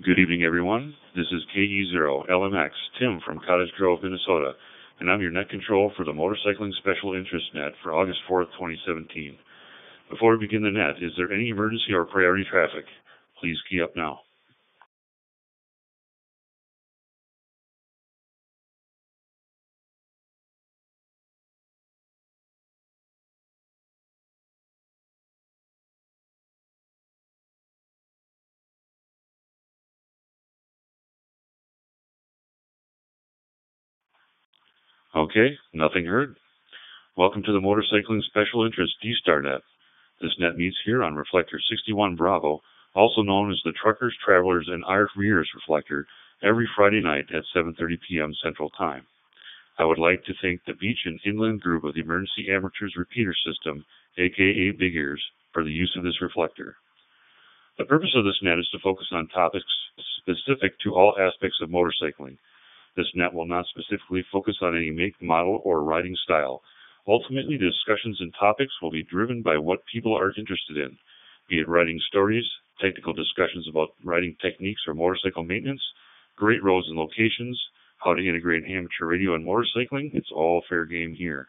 Good evening, everyone. This is KE0LMX, Tim from Cottage Grove, Minnesota, and I'm your net control for the Motorcycling Special Interest Net for August 4th, 2017. Before we begin the net, is there any emergency or priority traffic? Please key up now. Okay, nothing heard. Welcome to the Motorcycling Special Interest D-Star Net. This net meets here on Reflector 61 Bravo, also known as the Truckers, Travelers, and RVers Reflector, every Friday night at 7:30 p.m. Central Time. I would like to thank the Beach and Inland Group of the Emergency Amateurs Repeater System, aka Big Ears, for the use of this reflector. The purpose of this net is to focus on topics specific to all aspects of motorcycling. This net will not specifically focus on any make, model, or riding style. Ultimately, the discussions and topics will be driven by what people are interested in, be it riding stories, technical discussions about riding techniques or motorcycle maintenance, great roads and locations, how to integrate amateur radio and motorcycling. It's all fair game here.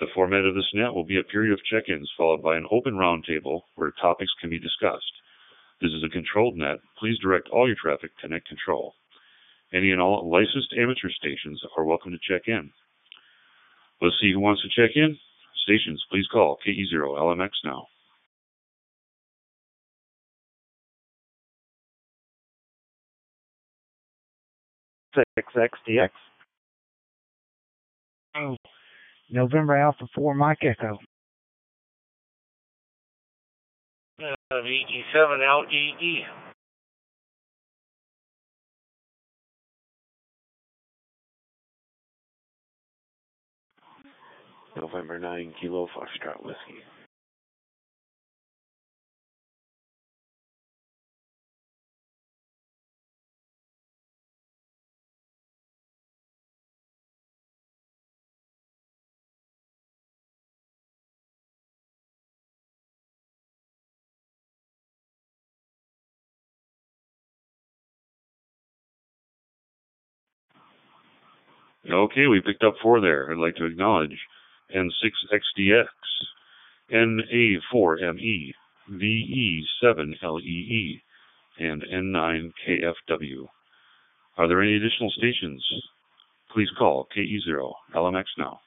The format of this net will be a period of check-ins followed by an open roundtable where topics can be discussed. This is a controlled net. Please direct all your traffic to net control. Any and all licensed amateur stations are welcome to check in. Let's see who wants to check in. Stations, please call KE0LMX now. N6XDX. Oh, November Alpha 4 Mike Echo. VE7LEE. November 9 Kilo Foxtrot Whiskey. Okay, we picked up four there. I'd like to acknowledge N6XDX, NA4ME, VE7LEE, and N9KFW. Are there any additional stations? Please call KE0LMX now.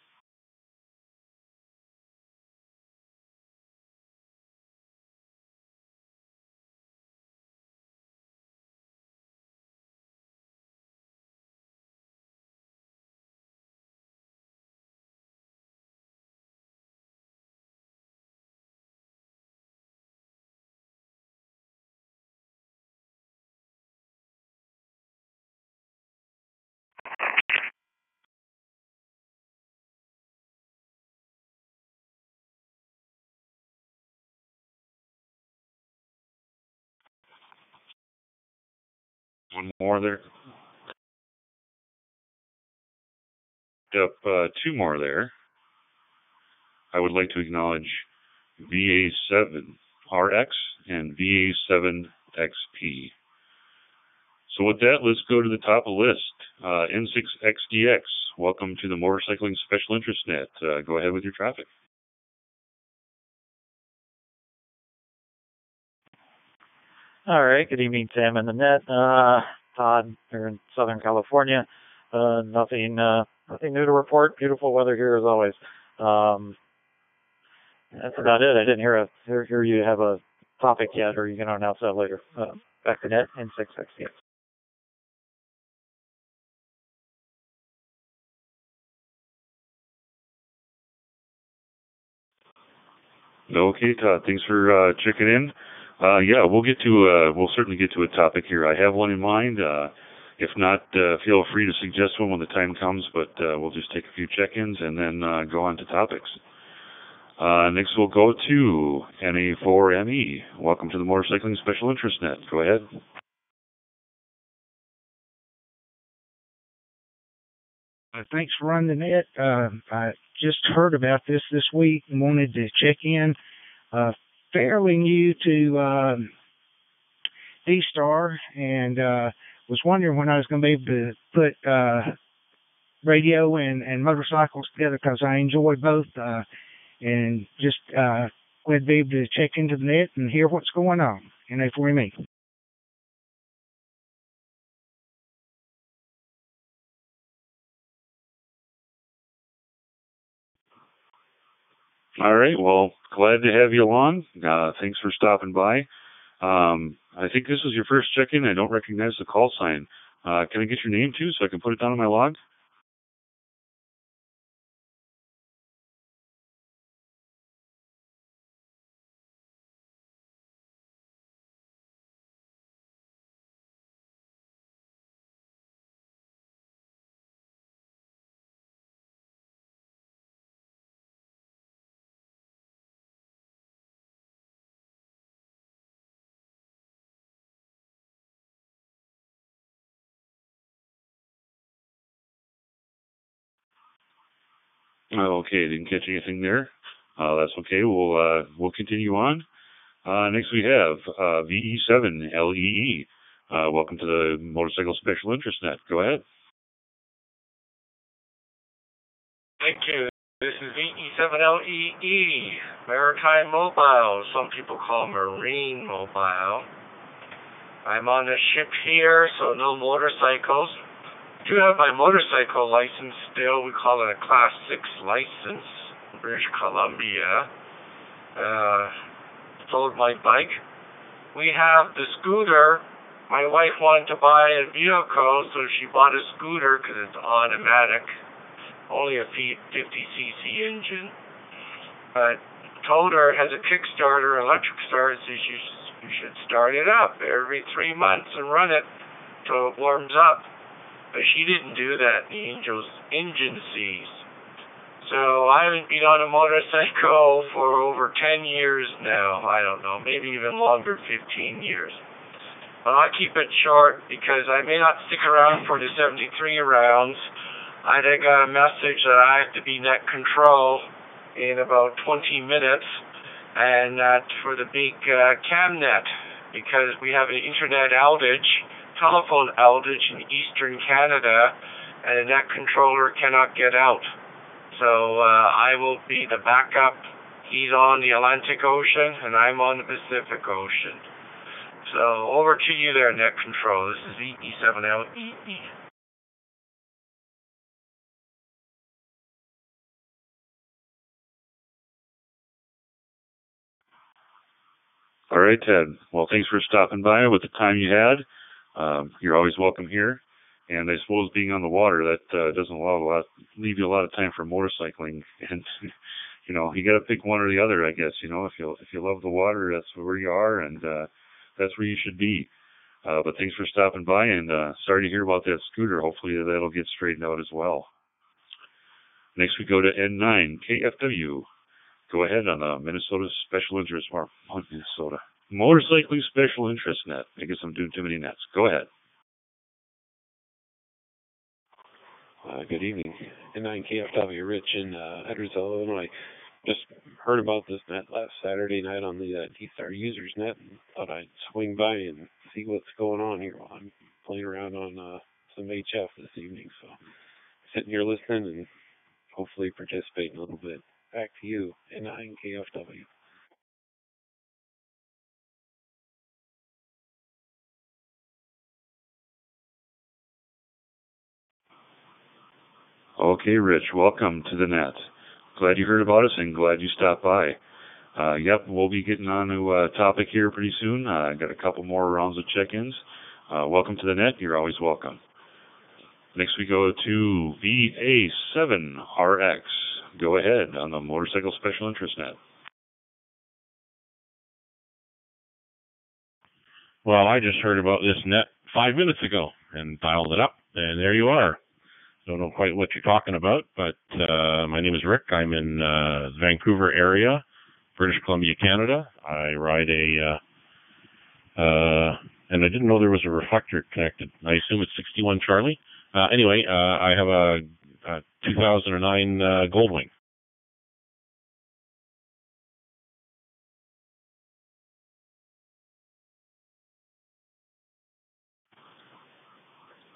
One more there. Two more there. I would like to acknowledge VA7RX and VA7XP. So with that, let's go to the top of the list. N6XDX, welcome to the Motorcycling Special Interest Net. Go ahead with your traffic. All right, good evening, Tim and the net. Todd here in Southern California. Nothing new to report. Beautiful weather here as always. That's about it. I didn't hear you have a topic yet, or you can announce that later. Back to net and 660. Okay, Todd, thanks for checking in. Yeah, we'll certainly get to a topic here. I have one in mind. If not, feel free to suggest one when the time comes, but we'll just take a few check-ins and then go on to topics. Next we'll go to NA4ME. Welcome to the Motorcycling Special Interest Net. Go ahead. Thanks for running the net. I just heard about this week and wanted to check in. Fairly new to D-Star, and was wondering when I was going to be able to put radio and motorcycles together, because I enjoy both, and just glad to be able to check into the net and hear what's going on in NA4ME. All right, well, glad to have you on. Thanks for stopping by. I think this was your first check-in. I don't recognize the call sign. Can I get your name, too, so I can put it down on my log? Okay, didn't catch anything there. That's okay. We'll continue on. Next we have VE7LEE. Welcome to the Motorcycle Special Interest Net. Go ahead. Thank you. This is VE7LEE, Maritime Mobile. Some people call Marine Mobile. I'm on a ship here, so no motorcycles. I do have my motorcycle license still. We call it a Class 6 license in British Columbia. Sold my bike. We have the scooter. My wife wanted to buy a vehicle, so she bought a scooter because it's automatic. Only a 50cc engine. But told her it has a Kickstarter, electric start, so you should start it up every 3 months and run it till it warms up. But she didn't do that. The engine seized. So I haven't been on a motorcycle for over 10 years now. I don't know, maybe even longer, 15 years. But I keep it short because I may not stick around for the 73 rounds. I then got a message that I have to be net control in about 20 minutes, and that's for the big cam net, because we have an internet outage. Telephone outage in eastern Canada, and that controller cannot get out. So I will be the backup. He's on the Atlantic Ocean, and I'm on the Pacific Ocean. So over to you there, Net Control. This is VE7LEE. All right, Ted. Well, thanks for stopping by with the time you had. You're always welcome here, and I suppose being on the water, that doesn't leave you a lot of time for motorcycling, and you know, you got to pick one or the other, I guess. You know, if you love the water, that's where you are, and that's where you should be. But thanks for stopping by, and sorry to hear about that scooter. Hopefully that'll get straightened out as well. Next we go to N9KFW. Go ahead on the Minnesota Special Interest Minnesota. Motorcycling Special Interest Net. I guess I'm doing too many nets. Go ahead. Good evening. N9KFW, Rich in Edwardsville, Illinois. Just heard about this net last Saturday night on the T-Star Users Net, and thought I'd swing by and see what's going on here. Well, I'm playing around on some HF this evening, so sitting here listening and hopefully participating a little bit. Back to you, N9KFW. Okay, Rich, welcome to the net. Glad you heard about us and glad you stopped by. Yep, we'll be getting on to a topic here pretty soon. I got a couple more rounds of check-ins. Welcome to the net. You're always welcome. Next we go to VA7RX. Go ahead on the Motorcycle Special Interest Net. Well, I just heard about this net 5 minutes ago and dialed it up, and there you are. Don't know quite what you're talking about, but my name is Rick. I'm in the Vancouver area, British Columbia, Canada. I ride a, and I didn't know there was a reflector connected. I assume it's 61 Charlie. Anyway, I have a 2009 Goldwing.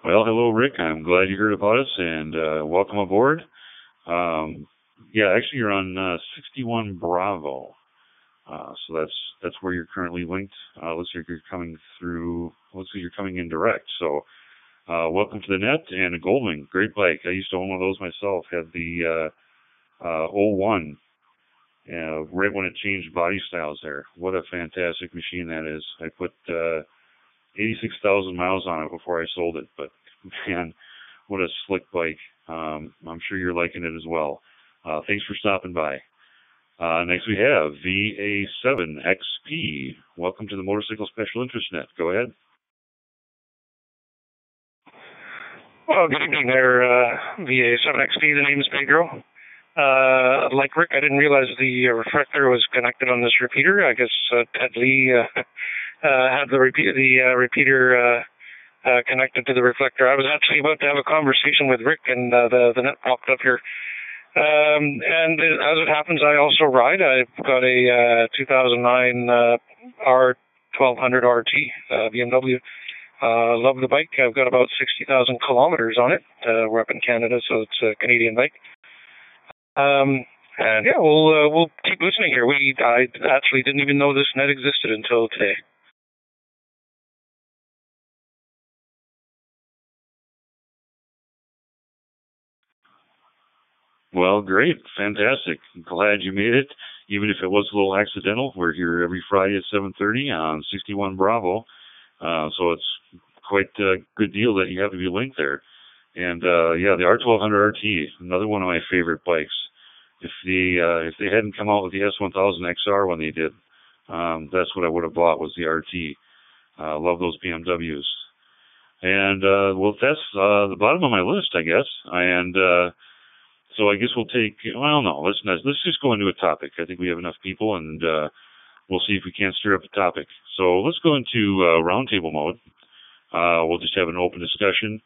Well, hello, Rick. I'm glad you heard about us, and welcome aboard. Yeah, actually, you're on 61 Bravo, so that's where you're currently linked. Looks like you're coming through. Looks like you're coming in direct. So, welcome to the net and a Goldwing, great bike. I used to own one of those myself. Had the 01, right when it changed body styles there. What a fantastic machine that is. I put 86,000 miles on it before I sold it, but man, what a slick bike. I'm sure you're liking it as well. Thanks for stopping by. Next we have VA7XP. Welcome to the Motorcycle Special Interest Net. Go ahead. Well, good evening there, VA7XP. The name is Pedro. Like Rick, I didn't realize the reflector was connected on this repeater. I guess Ted Lee had the repeater connected to the reflector. I was actually about to have a conversation with Rick, and the net popped up here. And as it happens, I also ride. I've got a 2009 R1200RT BMW. Love the bike. I've got about 60,000 kilometers on it. We're up in Canada, so it's a Canadian bike. And yeah, we'll keep listening here. I actually didn't even know this net existed until today. Well, great, fantastic. I'm glad you made it, even if it was a little accidental. We're here every Friday at 7:30 on 61 Bravo, so it's quite a good deal that you have to be linked there. And yeah, the R1200RT, another one of my favorite bikes. If they hadn't come out with the S1000XR when they did, that's what I would have bought, was the RT. Love those BMWs. And well, that's the bottom of my list, I guess. And so I guess we'll take. Well, no, let's just go into a topic. I think we have enough people, and we'll see if we can't stir up a topic. So let's go into roundtable mode. We'll just have an open discussion.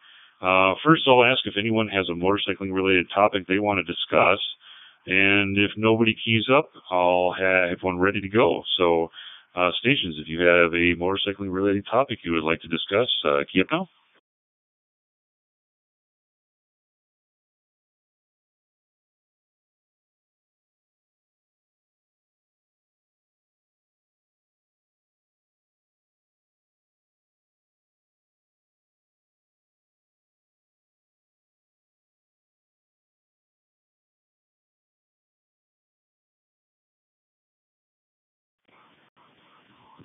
First, I'll ask if anyone has a motorcycling-related topic they want to discuss, and if nobody keys up, I'll have one ready to go. So, stations, if you have a motorcycling-related topic you would like to discuss, key up now.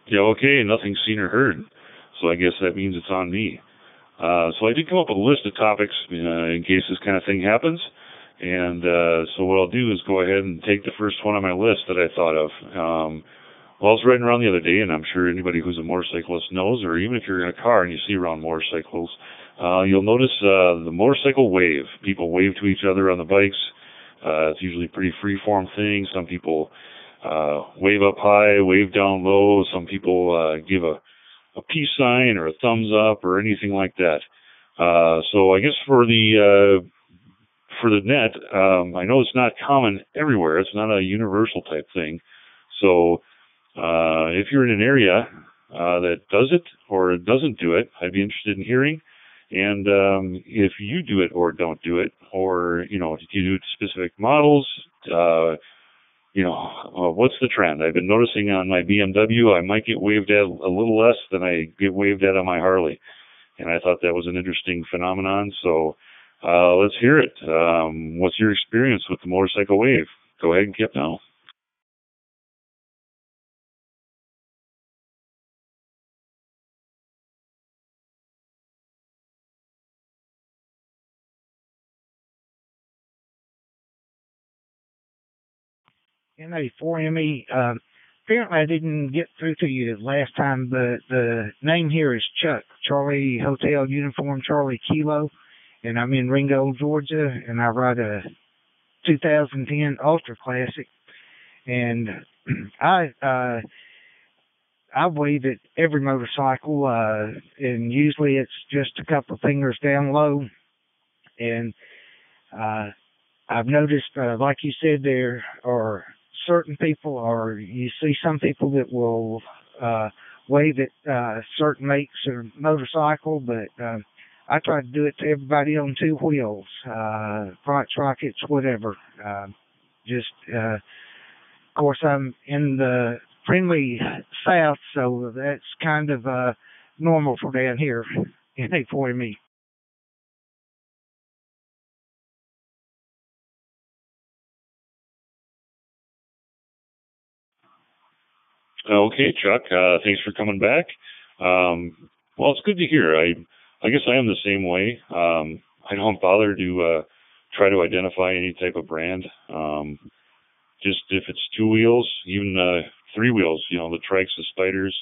Yeah, okay, nothing seen or heard, so I guess that means it's on me. So I did come up with a list of topics in case this kind of thing happens, and so what I'll do is go ahead and take the first one on my list that I thought of. Well, I was riding around the other day, and I'm sure anybody who's a motorcyclist knows, or even if you're in a car and you see around motorcycles, you'll notice the motorcycle wave. People wave to each other on the bikes. It's usually a pretty free-form thing. Some people wave up high, wave down low. Some people give a peace sign or a thumbs up or anything like that. So I guess for the net, I know it's not common everywhere. It's not a universal type thing. So if you're in an area that does it or doesn't do it, I'd be interested in hearing. And if you do it or don't do it, or you know, if you do it to specific models. You know, what's the trend? I've been noticing on my BMW, I might get waved at a little less than I get waved at on my Harley. And I thought that was an interesting phenomenon. So let's hear it. What's your experience with the motorcycle wave? Go ahead and keep now. NA4ME. Apparently, I didn't get through to you last time, but the name here is Chuck, Charlie Hotel Uniform Charlie Kilo, and I'm in Ringgold, Georgia, and I ride a 2010 Ultra Classic, and I wave at every motorcycle, and usually it's just a couple of fingers down low, and I've noticed, like you said, there are certain people, or you see some people that will wave at certain makes of motorcycle, but I try to do it to everybody on two wheels, front sprockets, whatever. Of course, I'm in the friendly south, so that's kind of normal for down here in NA4ME. Okay, Chuck, thanks for coming back. Well, it's good to hear. I guess I am the same way. I don't bother to try to identify any type of brand. Just if it's two wheels, even three wheels, you know, the Trikes, the Spiders,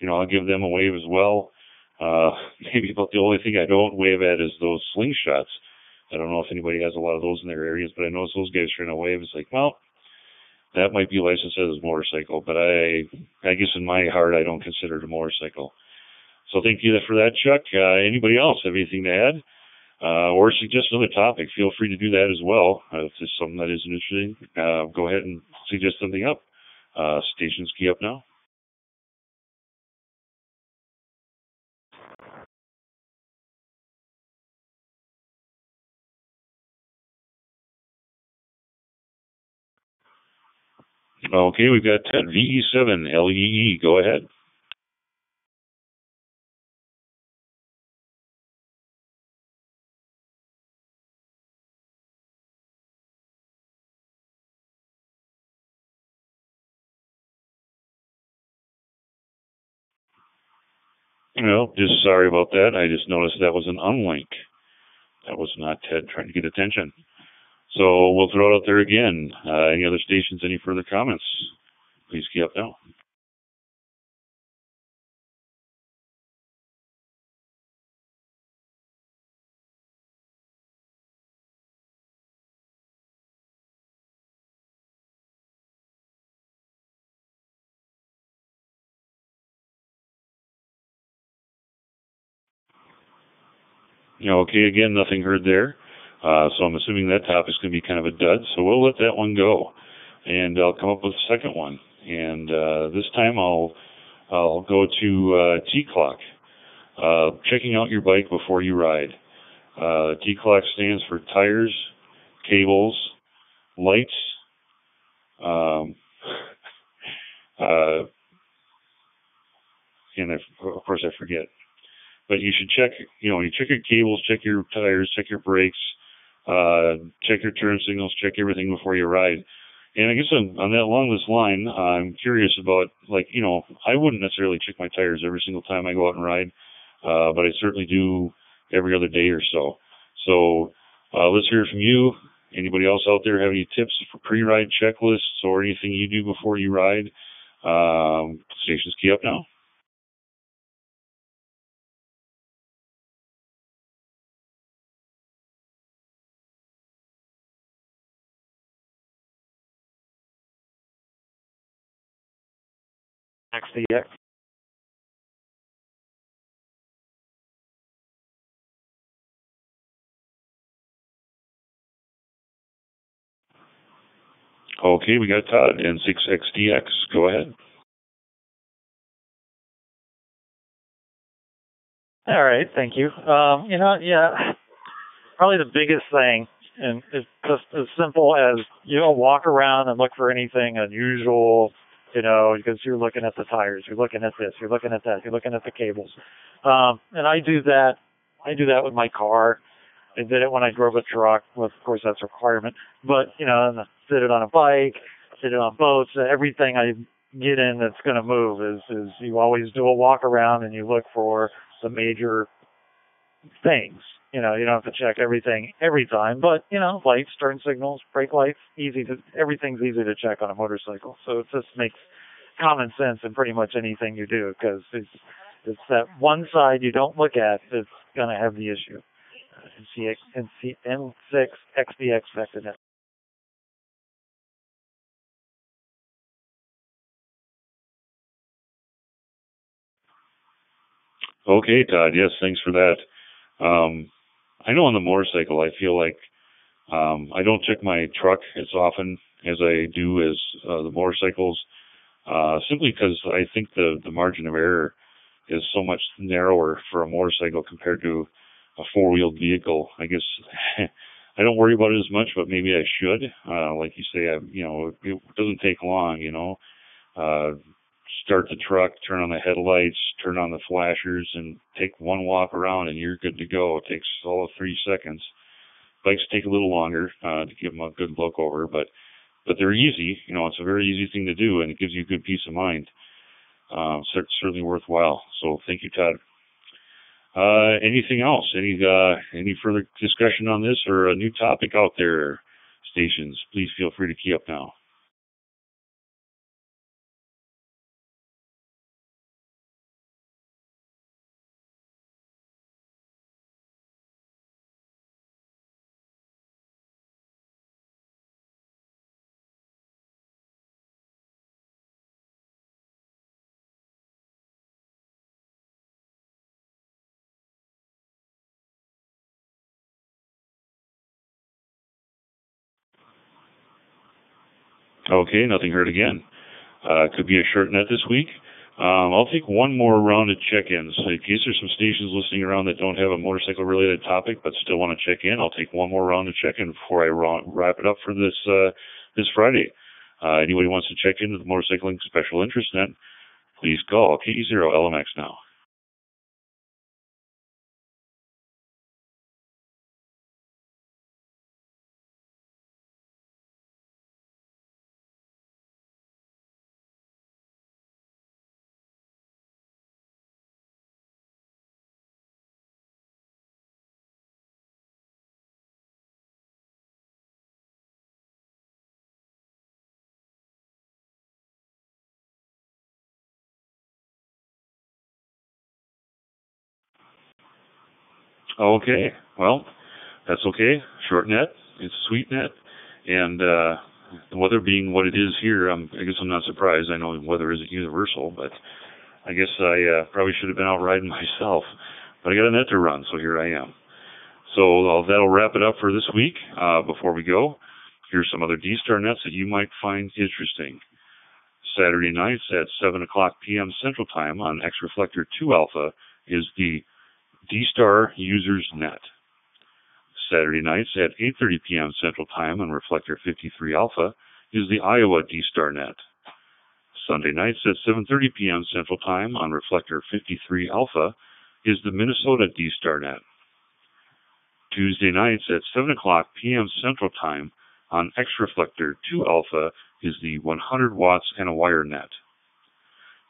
you know, I'll give them a wave as well. Maybe about the only thing I don't wave at is those slingshots. I don't know if anybody has a lot of those in their areas, but I notice those guys trying to wave. It's like, well, that might be licensed as a motorcycle, but I guess in my heart, I don't consider it a motorcycle. So thank you for that, Chuck. Anybody else have anything to add or suggest another topic? Feel free to do that as well. If there's something that isn't interesting, go ahead and suggest something up. Stations key up now. Okay, we've got Ted, VE7LEE. Go ahead. Well, just sorry about that. I just noticed that was an unlink. That was not Ted trying to get attention. So we'll throw it out there again. Any other stations, any further comments? Please key up now. Okay, again, nothing heard there. So I'm assuming that topic's going to be kind of a dud, so we'll let that one go. And I'll come up with a second one. And this time I'll go to T-Clock, checking out your bike before you ride. T-Clock stands for tires, cables, lights, and of course I forget. But you should check, you check your cables, check your tires, check your brakes, check your turn signals, check everything before you ride. And I guess along this line, I'm curious about, I wouldn't necessarily check my tires every single time I go out and ride, but I certainly do every other day or so. So let's hear from you. Anybody else out there have any tips for pre-ride checklists or anything you do before you ride? Stations key up now. N6XDX. Okay, we got Todd, N6XDX. Go ahead. All right, thank you. Probably the biggest thing, and it's just as simple as walk around and look for anything unusual. Because you're looking at the tires, you're looking at this, you're looking at that, you're looking at the cables. And I do that. I do that with my car. I did it when I drove a truck. Well, of course, that's a requirement. But, and I did it on a bike, did it on boats. Everything I get in that's going to move is you always do a walk around and you look for the major things. You don't have to check everything every time, but, lights, turn signals, brake lights, everything's easy to check on a motorcycle. So it just makes common sense in pretty much anything you do, because it's that one side you don't look at that's going to have the issue. N6XDX affected it. Okay, Todd. Yes, thanks for that. I know on the motorcycle, I feel like I don't check my truck as often as I do as the motorcycles, simply because I think the margin of error is so much narrower for a motorcycle compared to a four-wheeled vehicle. I guess I don't worry about it as much, but maybe I should. Like you say, it doesn't take long, Start the truck, turn on the headlights, turn on the flashers, and take one walk around, and you're good to go. It takes all of 3 seconds. Bikes take a little longer to give them a good look over, but they're easy. It's a very easy thing to do, and it gives you good peace of mind. So it's certainly worthwhile. So thank you, Todd. Anything else? Any further discussion on this or a new topic out there, stations? Please feel free to key up now. Okay, nothing heard again. Could be a short net this week. I'll take one more round of check-ins. In case there's some stations listening around that don't have a motorcycle-related topic but still want to check in, I'll take one more round of check-in before I wrap it up for this Friday. Anybody wants to check into the Motorcycling Special Interest Net, please call KE0LMX now. Okay, well, that's okay. Short net, it's sweet net, and the weather being what it is here, I guess I'm not surprised. I know weather isn't universal, but I guess I probably should have been out riding myself. But I got a net to run, so here I am. So that'll wrap it up for this week. Before we go, here's some other D-Star nets that you might find interesting. Saturday nights at 7 o'clock p.m. Central Time on X-Reflector 2 Alpha is the D-Star Users Net. Saturday nights at 8:30 p.m. Central Time on Reflector 53 Alpha is the Iowa D-Star Net. Sunday nights at 7:30 p.m. Central Time on Reflector 53 Alpha is the Minnesota D-Star Net. Tuesday nights at 7 o'clock p.m. Central Time on X-Reflector 2 Alpha is the 100 Watts and a Wire Net.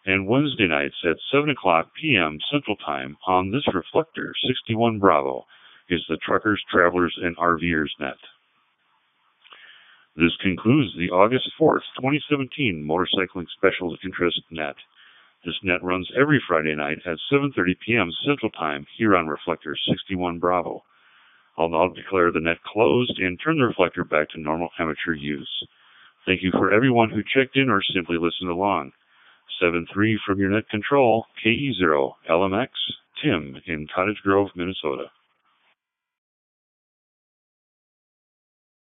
And Wednesday nights at 7 o'clock p.m. Central Time on this Reflector 61 Bravo is the Truckers, Travelers, and RVers Net. This concludes the August 4th, 2017 Motorcycling Special Interest Net. This net runs every Friday night at 7:30 p.m. Central Time here on Reflector 61 Bravo. I'll now declare the net closed and turn the reflector back to normal amateur use. Thank you for everyone who checked in or simply listened along. 7-3 from your net control, KE0LMX, Tim in Cottage Grove, Minnesota.